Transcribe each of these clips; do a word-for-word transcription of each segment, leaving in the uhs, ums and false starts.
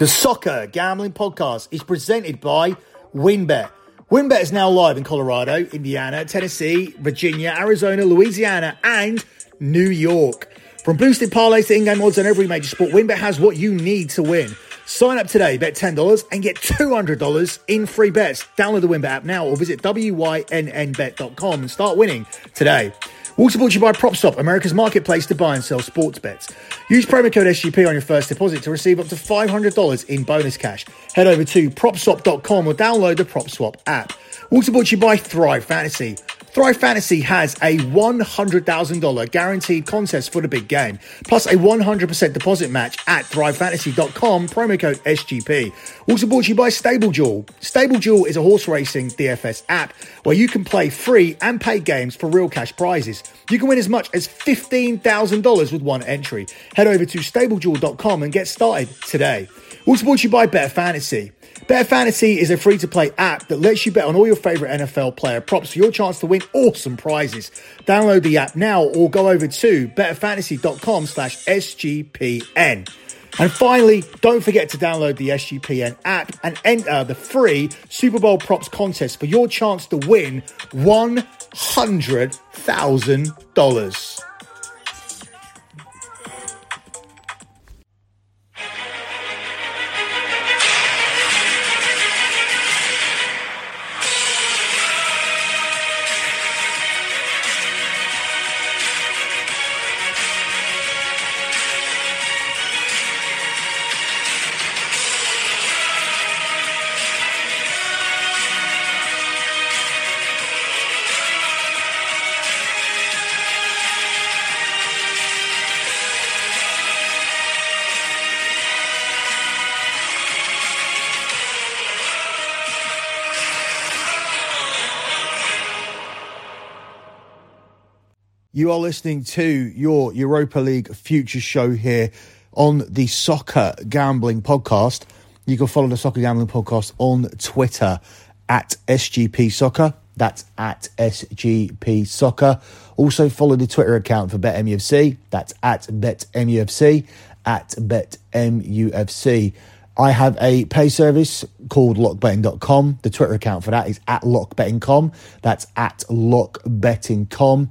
The Soccer Gambling Podcast is presented by WynnBET. WynnBET is now live in Colorado, Indiana, Tennessee, Virginia, Arizona, Louisiana, and New York. From boosted parlays to in-game odds on every major sport, WynnBET has what you need to win. Sign up today, bet ten dollars, and get two hundred dollars in free bets. Download the WynnBET app now or visit W Y N N bet dot com and start winning today. Also brought to you by PropSwap, America's marketplace to buy and sell sports bets. Use promo code S G P on your first deposit to receive up to five hundred dollars in bonus cash. Head over to PropSwap dot com or download the PropSwap app. Also brought to you by Thrive Fantasy. Thrive Fantasy has a one hundred thousand dollars guaranteed contest for the big game, plus a one hundred percent deposit match at thrive fantasy dot com, promo code S G P. Also brought to you by Stable Duel. Stable Duel is a horse racing D F S app where you can play free and paid games for real cash prizes. You can win as much as fifteen thousand dollars with one entry. Head over to stable duel dot com and get started today. Also brought to you by Bet Fantasy. Bet Fantasy is a free-to-play app that lets you bet on all your favorite N F L player props for your chance to win awesome prizes. Download the app now or go over to bet fantasy dot com slash S G P N. And finally, don't forget to download the S G P N app and enter the free Super Bowl props contest for your chance to win one hundred thousand dollars. You are listening to your Europa League Futures show here on the Soccer Gambling Podcast. You can follow the Soccer Gambling Podcast on Twitter at S G P Soccer. That's at S G P Soccer. Also follow the Twitter account for BetMUFC. That's at BetMUFC, at BetMUFC. I have a pay service called lock betting dot com. The Twitter account for that is at lock betting dot com. That's at lock betting dot com.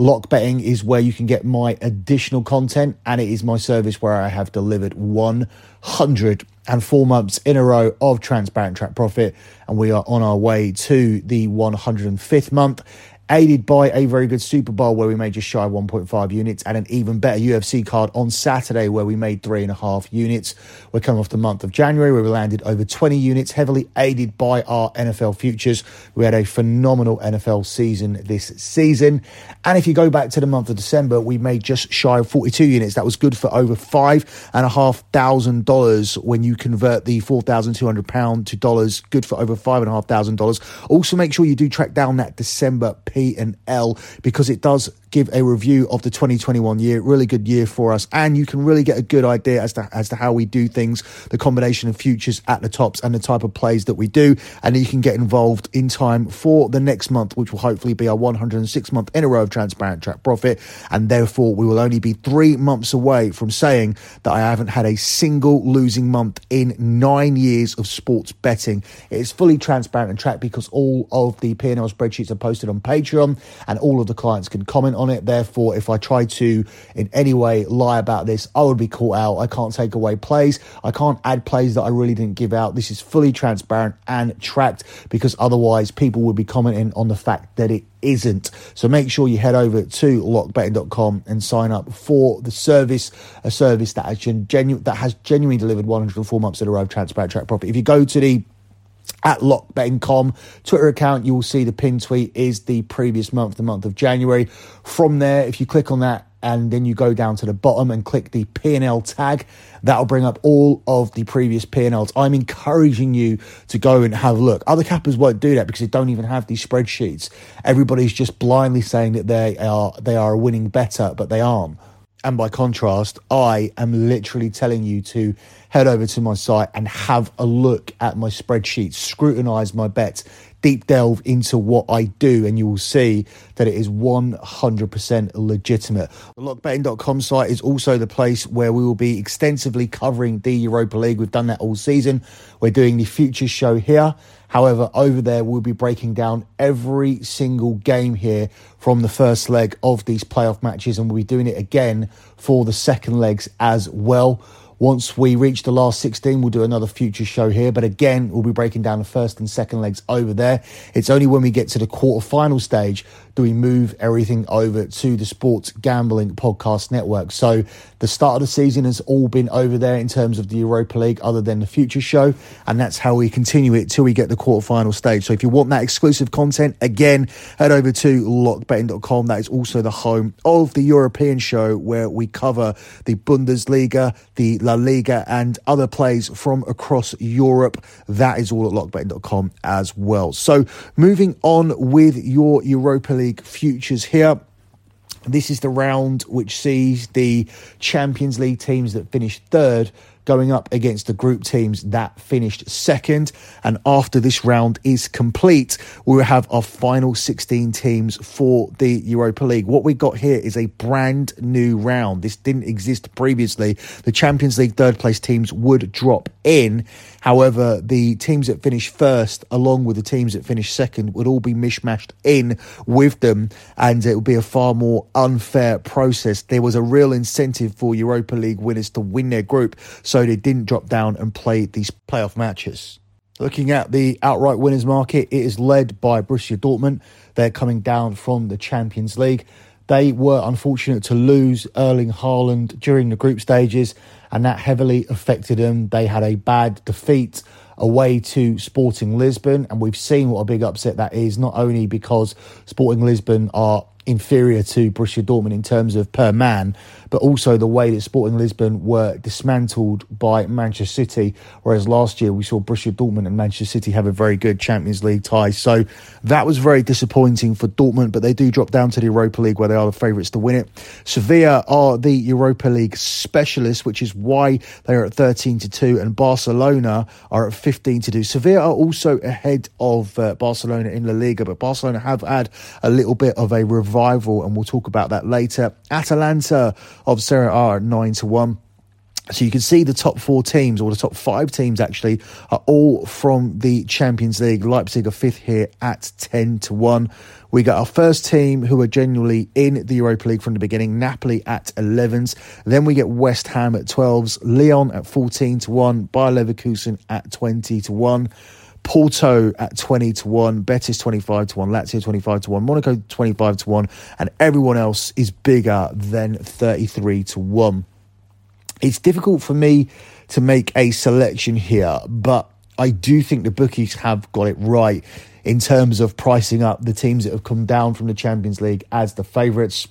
Lock Betting is where you can get my additional content, and it is my service where I have delivered one hundred four months in a row of transparent track profit, and we are on our way to the one hundred fifth month, aided by a very good Super Bowl where we made just shy of one point five units, and an even better U F C card on Saturday where we made three and a half units. We're coming off the month of January where we landed over twenty units, heavily aided by our N F L futures. We had a phenomenal N F L season this season. And if you go back to the month of December, we made just shy of forty-two units. That was good for over five and a half thousand dollars when you convert the four thousand two hundred pounds to dollars, good for over five and a half thousand dollars. Also make sure you do track down that December P and L because it does give a review of the twenty twenty-one year. Really good year for us, and you can really get a good idea as to as to how we do things, the combination of futures at the tops and the type of plays that we do, and you can get involved in time for the next month, which will hopefully be our one hundred sixth month in a row of transparent track profit, and therefore we will only be three months away from saying that I haven't had a single losing month in nine years of sports betting. It's fully transparent and tracked because all of the P and L spreadsheets are posted on Patreon and all of the clients can comment on it. Therefore, if I try to in any way lie about this, I would be caught out. I can't take away plays. I can't add plays that I really didn't give out. This is fully transparent and tracked because otherwise people would be commenting on the fact that it isn't. So make sure you head over to lock betting dot com and sign up for the service, a service that has, genu- that has genuinely delivered one hundred four months in a row of transparent track profit. If you go to the at lock betting dot com Twitter account, you will see the pin tweet is the previous month, the month of January. From there, if you click on that and then you go down to the bottom and click the P and L tag, that'll bring up all of the previous P and Ls. I'm encouraging you to go and have a look. Other cappers won't do that because they don't even have these spreadsheets. Everybody's just blindly saying that they are they are winning better, but they aren't. And by contrast, I am literally telling you to head over to my site and have a look at my spreadsheet, scrutinise my bets, deep delve into what I do, and you will see that it is one hundred percent legitimate. The lock betting dot com site is also the place where we will be extensively covering the Europa League. We've done that all season. We're doing the futures show here. However, over there, we'll be breaking down every single game here from the first leg of these playoff matches, and we'll be doing it again for the second legs as well. Once we reach the last sixteen, we'll do another future show here. But again, we'll be breaking down the first and second legs over there. It's only when we get to the quarterfinal stage do we move everything over to the Sports Gambling Podcast Network. So the start of the season has all been over there in terms of the Europa League, other than the future show. And that's how we continue it till we get the quarterfinal stage. So if you want that exclusive content, again, head over to lock betting dot com. That is also the home of the European show, where we cover the Bundesliga, the La Liga and other plays from across Europe. That is all at lock betting dot com as well. So moving on with your Europa League futures here. This is the round which sees the Champions League teams that finished third going up against the group teams that finished second. And after this round is complete, we will have our final sixteen teams for the Europa League. What we got here is a brand new round. This didn't exist previously. The Champions League third place teams would drop in. However, the teams that finished first, along with the teams that finished second, would all be mishmashed in with them. And it would be a far more unfair process. There was a real incentive for Europa League winners to win their group, So So they didn't drop down and play these playoff matches. Looking at the outright winners market, it is led by Borussia Dortmund. They're coming down from the Champions League. They were unfortunate to lose Erling Haaland during the group stages, and that heavily affected them. They had a bad defeat away to Sporting Lisbon, and we've seen what a big upset that is, not only because Sporting Lisbon are inferior to Borussia Dortmund in terms of per man, but also the way that Sporting Lisbon were dismantled by Manchester City, whereas last year we saw Borussia Dortmund and Manchester City have a very good Champions League tie. So that was very disappointing for Dortmund, but they do drop down to the Europa League where they are the favourites to win it. Sevilla are the Europa League specialists, which is why they are at thirteen to two, and Barcelona are at fifteen to two. Sevilla are also ahead of uh, Barcelona in La Liga, but Barcelona have had a little bit of a revival. And we'll talk about that later. Atalanta of Serie A are nine to one. So you can see the top four teams, or the top five teams actually, are all from the Champions League. Leipzig are fifth here at ten to one. We got our first team who are genuinely in the Europa League from the beginning, Napoli at elevens. Then we get West Ham at twelves, Lyon at fourteen to one, Bayer Leverkusen at twenty to one. Porto at twenty to one, Betis twenty-five to one, Lazio twenty-five to one, Monaco twenty-five to one, and everyone else is bigger than thirty-three to one. It's difficult for me to make a selection here, but I do think the bookies have got it right in terms of pricing up the teams that have come down from the Champions League as the favourites.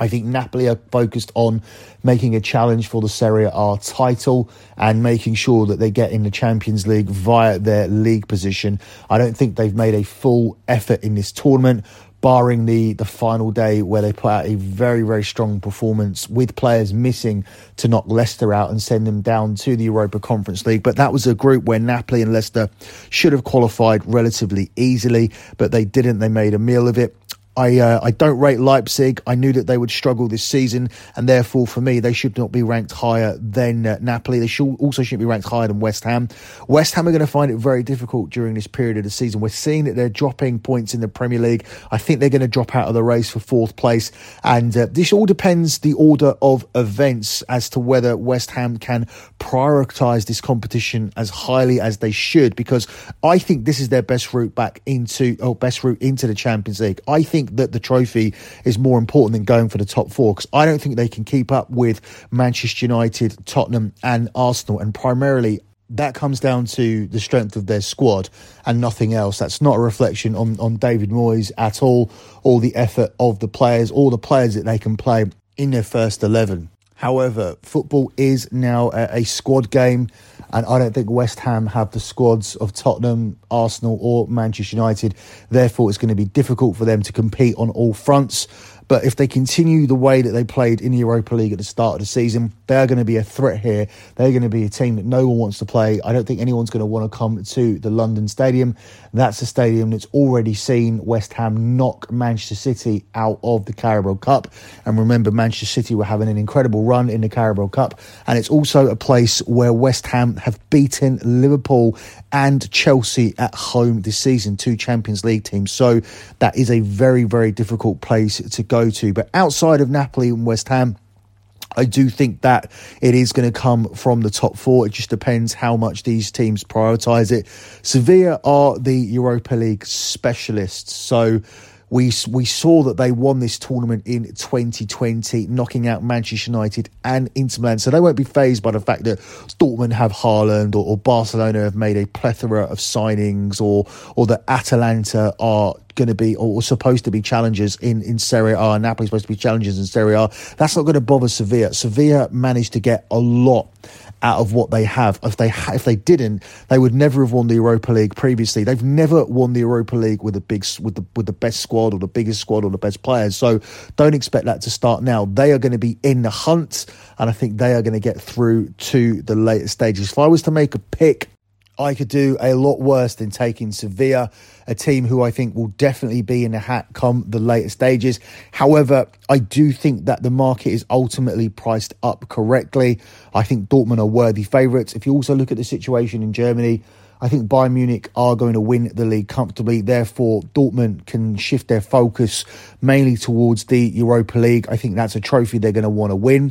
I think Napoli are focused on making a challenge for the Serie A title and making sure that they get in the Champions League via their league position. I don't think they've made a full effort in this tournament, barring the, the final day where they put out a very, very strong performance with players missing to knock Leicester out and send them down to the Europa Conference League. But that was a group where Napoli and Leicester should have qualified relatively easily, but they didn't. They made a meal of it. I, uh, I don't rate Leipzig. I knew that they would struggle this season, and therefore, for me, they should not be ranked higher than uh, Napoli. They should also shouldn't be ranked higher than West Ham. West Ham are going to find it very difficult during this period of the season. We're seeing that they're dropping points in the Premier League. I think they're going to drop out of the race for fourth place, and uh, this all depends the order of events as to whether West Ham can prioritise this competition as highly as they should, because I think this is their best route back into, or best route into the Champions League. I think that the trophy is more important than going for the top four, because I don't think they can keep up with Manchester United, Tottenham and Arsenal, and primarily that comes down to the strength of their squad and nothing else. That's not a reflection on, on David Moyes at all, or the effort of the players, or the players that they can play in their first eleven. However, football is now a, a squad game, and I don't think West Ham have the squads of Tottenham, Arsenal or Manchester United. Therefore, it's going to be difficult for them to compete on all fronts. But if they continue the way that they played in the Europa League at the start of the season, they are going to be a threat here. They're going to be a team that no one wants to play. I don't think anyone's going to want to come to the London Stadium. That's a stadium that's already seen West Ham knock Manchester City out of the Carabao Cup. And remember, Manchester City were having an incredible run in the Carabao Cup. And it's also a place where West Ham have beaten Liverpool and Chelsea at home this season, two Champions League teams. So that is a very, very difficult place to go to. But outside of Napoli and West Ham, I do think that it is going to come from the top four. It just depends how much these teams prioritise it. Sevilla are the Europa League specialists. So We we saw that they won this tournament in twenty twenty, knocking out Manchester United and Inter Milan. So they won't be phased by the fact that Dortmund have Haaland or, or Barcelona have made a plethora of signings or or that Atalanta are going to be or supposed to be challengers in, in Serie A. Napoli is supposed to be challengers in Serie A. That's not going to bother Sevilla. Sevilla managed to get a lot out of what they have. If they ha- if they didn't, they would never have won the Europa League previously. They've never won the Europa League with the big with the with the best squad or the biggest squad or the best players. So don't expect that to start now. They are going to be in the hunt, and I think they are going to get through to the later stages. If I was to make a pick, I could do a lot worse than taking Sevilla, a team who I think will definitely be in the hat come the later stages. However, I do think that the market is ultimately priced up correctly. I think Dortmund are worthy favourites. If you also look at the situation in Germany, I think Bayern Munich are going to win the league comfortably. Therefore, Dortmund can shift their focus mainly towards the Europa League. I think that's a trophy they're going to want to win.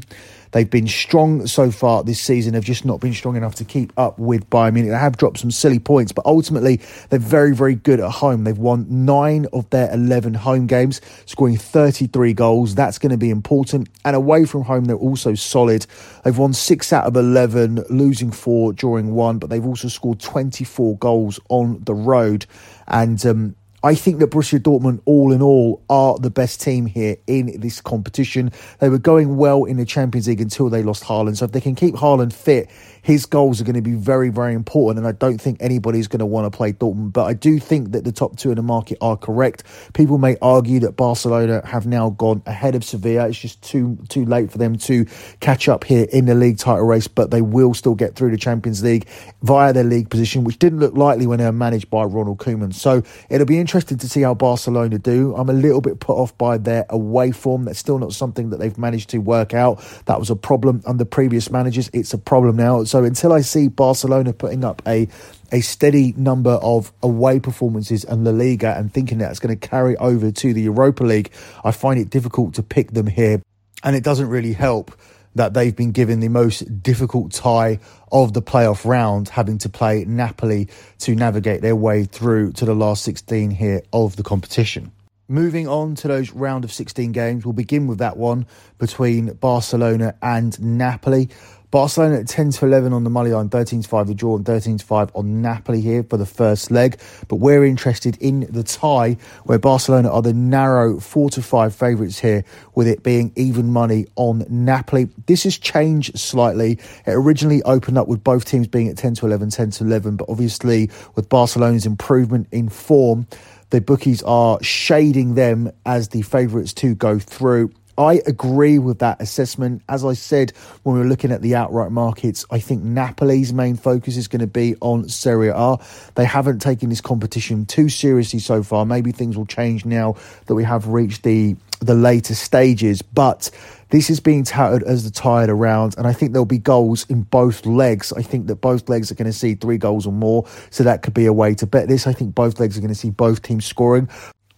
They've been strong so far this season. They've just not been strong enough to keep up with Bayern Munich. They have dropped some silly points, but ultimately, they're very, very good at home. They've won nine of their eleven home games, scoring thirty-three goals. That's going to be important. And away from home, they're also solid. They've won six out of eleven, losing four, drawing one, but they've also scored twenty-four goals on the road. And, um, I think that Borussia Dortmund, all in all, are the best team here in this competition. They were going well in the Champions League until they lost Haaland. So if they can keep Haaland fit, his goals are going to be very, very important. And I don't think anybody's going to want to play Dortmund. But I do think that the top two in the market are correct. People may argue that Barcelona have now gone ahead of Sevilla. It's just too too late for them to catch up here in the league title race. But they will still get through the Champions League via their league position, which didn't look likely when they were managed by Ronald Koeman. So it'll be interesting. Interested to see how Barcelona do. I'm a little bit put off by their away form. That's still not something that they've managed to work out. That was a problem under previous managers. It's a problem now. So until I see Barcelona putting up a a steady number of away performances in La Liga and thinking that it's going to carry over to the Europa League, I find it difficult to pick them here. And it doesn't really help that they've been given the most difficult tie of the playoff round, having to play Napoli to navigate their way through to the last sixteen here of the competition. Moving on to those round of sixteen games, we'll begin with that one between Barcelona and Napoli. Barcelona at ten to eleven on the money line, thirteen to five the draw, and thirteen to five on Napoli here for the first leg. But we're interested in the tie, where Barcelona are the narrow four to five favourites here, with it being even money on Napoli. This has changed slightly. It originally opened up with both teams being at ten to eleven, ten to eleven, but obviously with Barcelona's improvement in form, the bookies are shading them as the favourites to go through. I agree with that assessment. As I said, when we were looking at the outright markets, I think Napoli's main focus is going to be on Serie A. They haven't taken this competition too seriously so far. Maybe things will change now that we have reached the, the later stages. But this is being touted as the tied around, and I think there'll be goals in both legs. I think that both legs are going to see three goals or more, so that could be a way to bet this. I think both legs are going to see both teams scoring.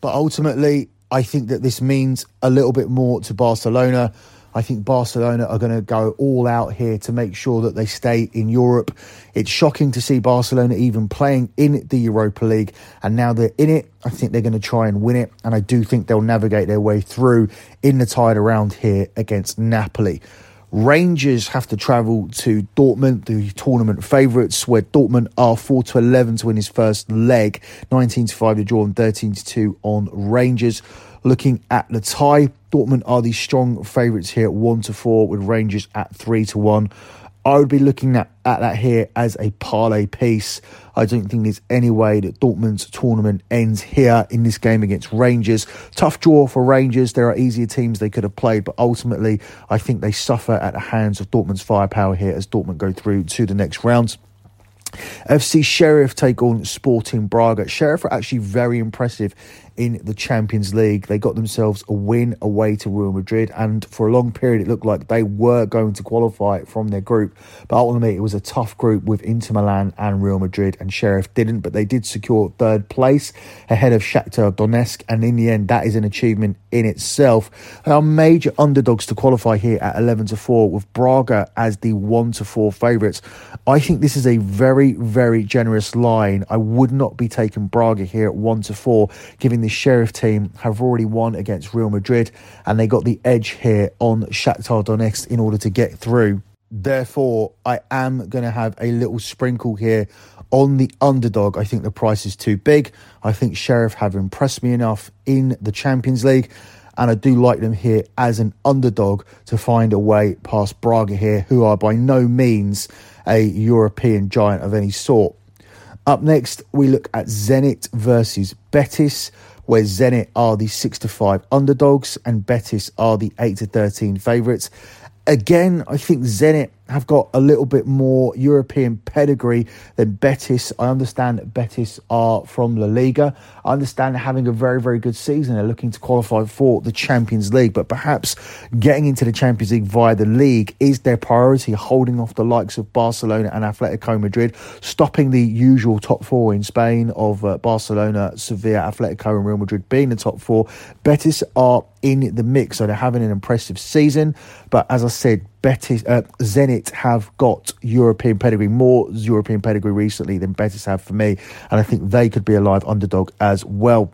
But ultimately, I think that this means a little bit more to Barcelona. I think Barcelona are going to go all out here to make sure that they stay in Europe. It's shocking to see Barcelona even playing in the Europa League, and now they're in it, I think they're going to try and win it, and I do think they'll navigate their way through in the tied around here against Napoli. Rangers have to travel to Dortmund, the tournament favourites, where Dortmund are four to eleven to win his first leg, nineteen to five to draw, and thirteen to two on Rangers. Looking at the tie, Dortmund are the strong favourites here at one to four, with Rangers at three to one. I would be looking at, at that here as a parlay piece. I don't think there's any way that Dortmund's tournament ends here in this game against Rangers. Tough draw for Rangers. There are easier teams they could have played, but ultimately I think they suffer at the hands of Dortmund's firepower here as Dortmund go through to the next round. F C Sheriff take on Sporting Braga. Sheriff are actually very impressive in the Champions League. They got themselves a win away to Real Madrid, and for a long period it looked like they were going to qualify from their group, but ultimately it was a tough group with Inter Milan and Real Madrid, and Sheriff didn't, but they did secure third place ahead of Shakhtar Donetsk, and in the end that is an achievement in itself. They are major underdogs to qualify here at eleven to four, with Braga as the one to four favourites. I think this is a very Very, very generous line. I would not be taking Braga here at one to four, given the Sheriff team have already won against Real Madrid and they got the edge here on Shakhtar Donetsk in order to get through. Therefore, I am going to have a little sprinkle here on the underdog. I think the price is too big. I think Sheriff have impressed me enough in the Champions League, and I do like them here as an underdog to find a way past Braga here, who are by no means a European giant of any sort. Up next, we look at Zenit versus Betis, where Zenit are the six to five underdogs and Betis are the eight to thirteen favourites. Again, I think Zenit have got a little bit more European pedigree than Betis. I understand that Betis are from La Liga. I understand they're having a very, very good season. They're looking to qualify for the Champions League, but perhaps getting into the Champions League via the league is their priority, holding off the likes of Barcelona and Atletico Madrid, stopping the usual top four in Spain of uh, Barcelona, Sevilla, Atletico and Real Madrid being the top four. Betis are in the mix, so they're having an impressive season. But as I said, Betis, uh, Zenit have got European pedigree, more European pedigree recently than Betis have for me, and I think they could be a live underdog as well.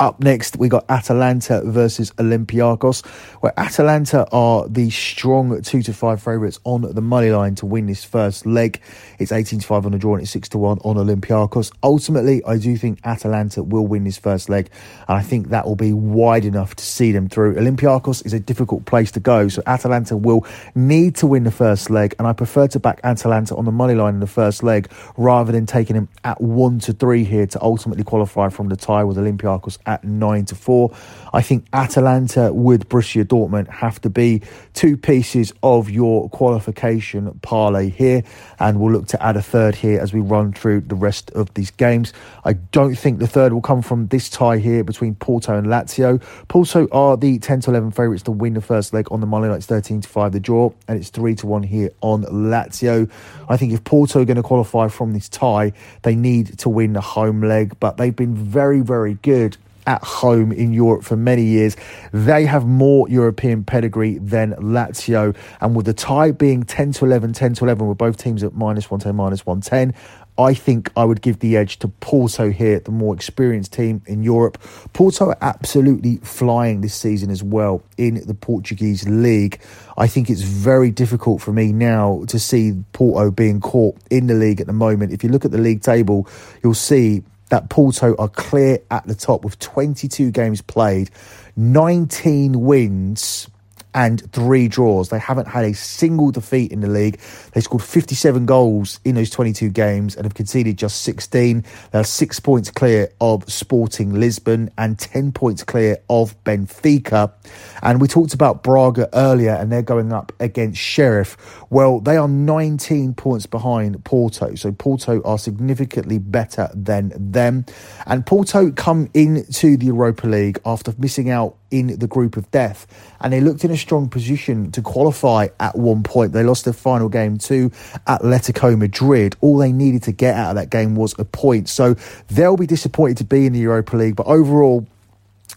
Up next, we got Atalanta versus Olympiakos, where Atalanta are the strong two to five favourites on the money line to win this first leg. It's eighteen to five on the draw and it's six to one on Olympiakos. Ultimately, I do think Atalanta will win this first leg, and I think that will be wide enough to see them through. Olympiakos is a difficult place to go, so Atalanta will need to win the first leg, and I prefer to back Atalanta on the money line in the first leg rather than taking them at one to three here to ultimately qualify from the tie with Olympiakos at nine to four. I think Atalanta with Borussia Dortmund have to be two pieces of your qualification parlay here, and we'll look to add a third here as we run through the rest of these games. I don't think the third will come from this tie here between Porto and Lazio. Porto are the ten to eleven favourites to win the first leg on the money line. It's thirteen to five the draw and it's three to one here on Lazio. I think if Porto are going to qualify from this tie, they need to win the home leg, but they've been very, very good at home in Europe for many years. They have more European pedigree than Lazio, and with the tie being ten to eleven, ten to eleven with both teams at minus one ten, minus one ten, I think I would give the edge to Porto here, the more experienced team in Europe. Porto are absolutely flying this season as well in the Portuguese league. I think it's very difficult for me now to see Porto being caught in the league at the moment. If you look at the league table, you'll see that Porto are clear at the top with twenty-two games played, nineteen wins and three draws. They haven't had a single defeat in the league. They scored fifty-seven goals in those twenty-two games and have conceded just sixteen. They are six points clear of Sporting Lisbon and ten points clear of Benfica. And we talked about Braga earlier, and they're going up against Sheriff. Well, they are nineteen points behind Porto, so Porto are significantly better than them. And Porto come into the Europa League after missing out in the group of death, and they looked in a strong position to qualify at one point. They lost their final game to Atletico Madrid. All they needed to get out of that game was a point, so they'll be disappointed to be in the Europa League. But overall,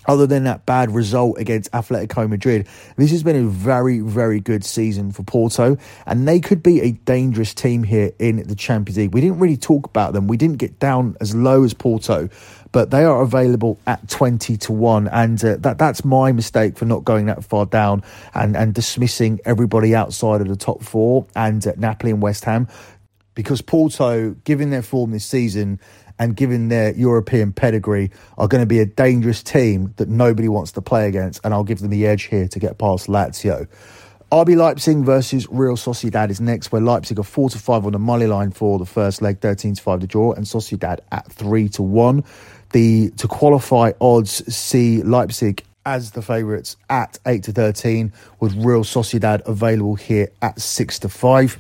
other than that bad result against Atletico Madrid, this has been a very, very good season for Porto, and they could be a dangerous team here in the Champions League. We didn't really talk about them. We didn't get down as low as Porto, but they are available at twenty to one, and uh, that that's my mistake for not going that far down and, and dismissing everybody outside of the top four and uh, Napoli and West Ham, because Porto, given their form this season and given their European pedigree, are going to be a dangerous team that nobody wants to play against, and I'll give them the edge here to get past Lazio. R B Leipzig versus Real Sociedad is next, where Leipzig are four to five on the money line for the first leg, thirteen to five the draw, and Sociedad at three to one. The to qualify odds see Leipzig as the favourites at eight to thirteen, with Real Sociedad available here at six to five.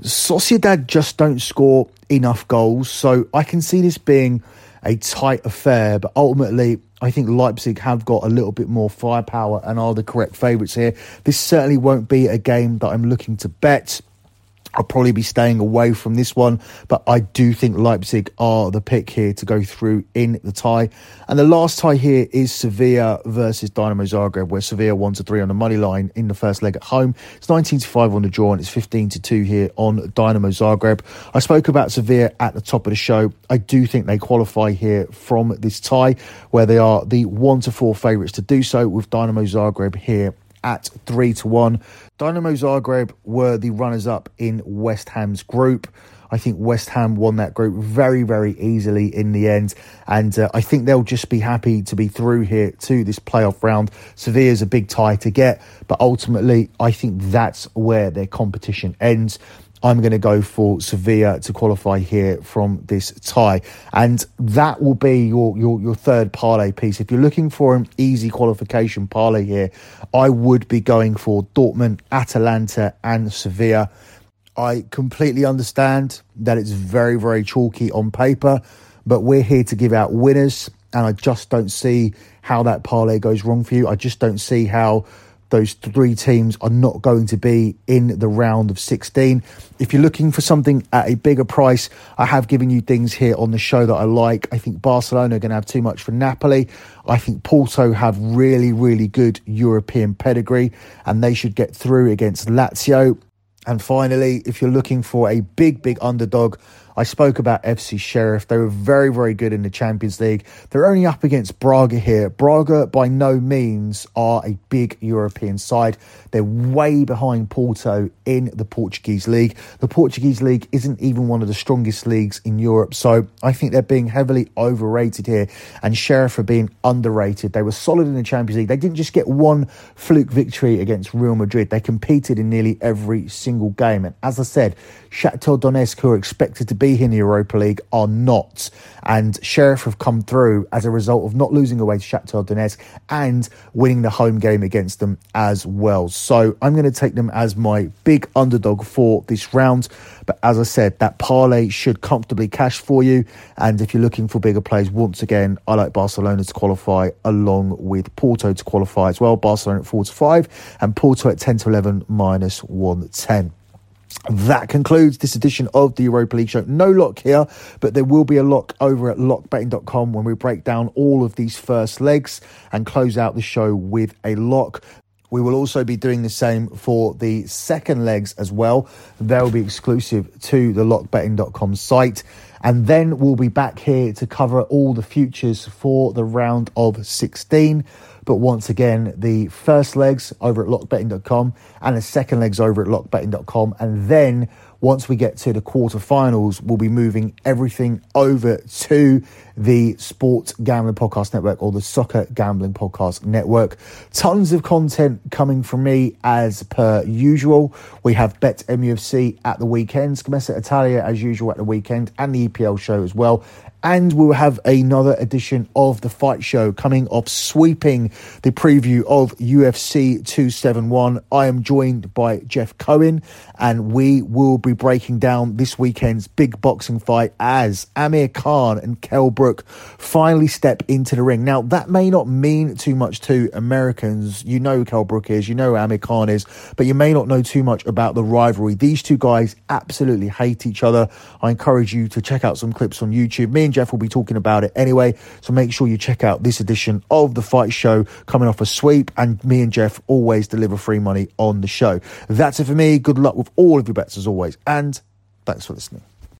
Sociedad just don't score enough goals, so I can see this being a tight affair, but ultimately I think Leipzig have got a little bit more firepower and are the correct favourites here. This certainly won't be a game that I'm looking to bet. I'll probably be staying away from this one, but I do think Leipzig are the pick here to go through in the tie. And the last tie here is Sevilla versus Dynamo Zagreb, where Sevilla one to three on the money line in the first leg at home. It's nineteen to five on the draw, and it's fifteen to two here on Dynamo Zagreb. I spoke about Sevilla at the top of the show. I do think they qualify here from this tie, where they are the one to four favourites to do so, with Dynamo Zagreb here at three to one. Dynamo Zagreb were the runners-up in West Ham's group. I think West Ham won that group very, very easily in the end. And uh, I think they'll just be happy to be through here to this playoff round. Sevilla's a big tie to get, but ultimately, I think that's where their competition ends. I'm going to go for Sevilla to qualify here from this tie. And that will be your, your, your third parlay piece. If you're looking for an easy qualification parlay here, I would be going for Dortmund, Atalanta and Sevilla. I completely understand that it's very, very chalky on paper, but we're here to give out winners. And I just don't see how that parlay goes wrong for you. I just don't see how those three teams are not going to be in the round of sixteen. If you're looking for something at a bigger price, I have given you things here on the show that I like. I think Barcelona are going to have too much for Napoli. I think Porto have really, really good European pedigree, and they should get through against Lazio. And finally, if you're looking for a big, big underdog, I spoke about F C Sheriff. They were very, very good in the Champions League. They're only up against Braga here. Braga, by no means, are a big European side. They're way behind Porto in the Portuguese League. The Portuguese League isn't even one of the strongest leagues in Europe, so I think they're being heavily overrated here, and Sheriff are being underrated. They were solid in the Champions League. They didn't just get one fluke victory against Real Madrid. They competed in nearly every single game. And as I said, Shakhtar Donetsk, who are expected to be in the Europa League, are not. And Sheriff have come through as a result of not losing away to Shakhtar Donetsk and winning the home game against them as well. So I'm going to take them as my big underdog for this round. But as I said, that parlay should comfortably cash for you. And if you're looking for bigger plays, once again, I like Barcelona to qualify along with Porto to qualify as well. Barcelona at four to five and Porto at ten to eleven minus one ten. That concludes this edition of the Europa League show. No lock here, but there will be a lock over at lock betting dot com when we break down all of these first legs and close out the show with a lock. We will also be doing the same for the second legs as well. They'll be exclusive to the lock betting dot com site. And then we'll be back here to cover all the futures for the round of sixteen. But once again, the first legs over at lock betting dot com and the second legs over at lock betting dot com. And then once we get to the quarterfinals, we'll be moving everything over to the Sports Gambling Podcast Network, or the Soccer Gambling Podcast Network. Tons of content coming from me as per usual. We have BetMUFC at the weekend, Scamessa Italia as usual at the weekend, and the E P L show as well. And we'll have another edition of the Fight Show coming off sweeping the preview of U F C two seventy-one. I am joined by Jeff Cohen, and we will be breaking down this weekend's big boxing fight as Amir Khan and Kell Brook finally step into the ring. Now, that may not mean too much to Americans. You know who Kell Brook is, you know who Amir Khan is, but you may not know too much about the rivalry. These two guys absolutely hate each other. I encourage you to check out some clips on YouTube. Me and Jeff will be talking about it anyway, so make sure you check out this edition of the Fight Show coming off a sweep, and me and Jeff always deliver free money on the show. That's it for me. Good luck with all of your bets as always, and thanks for listening.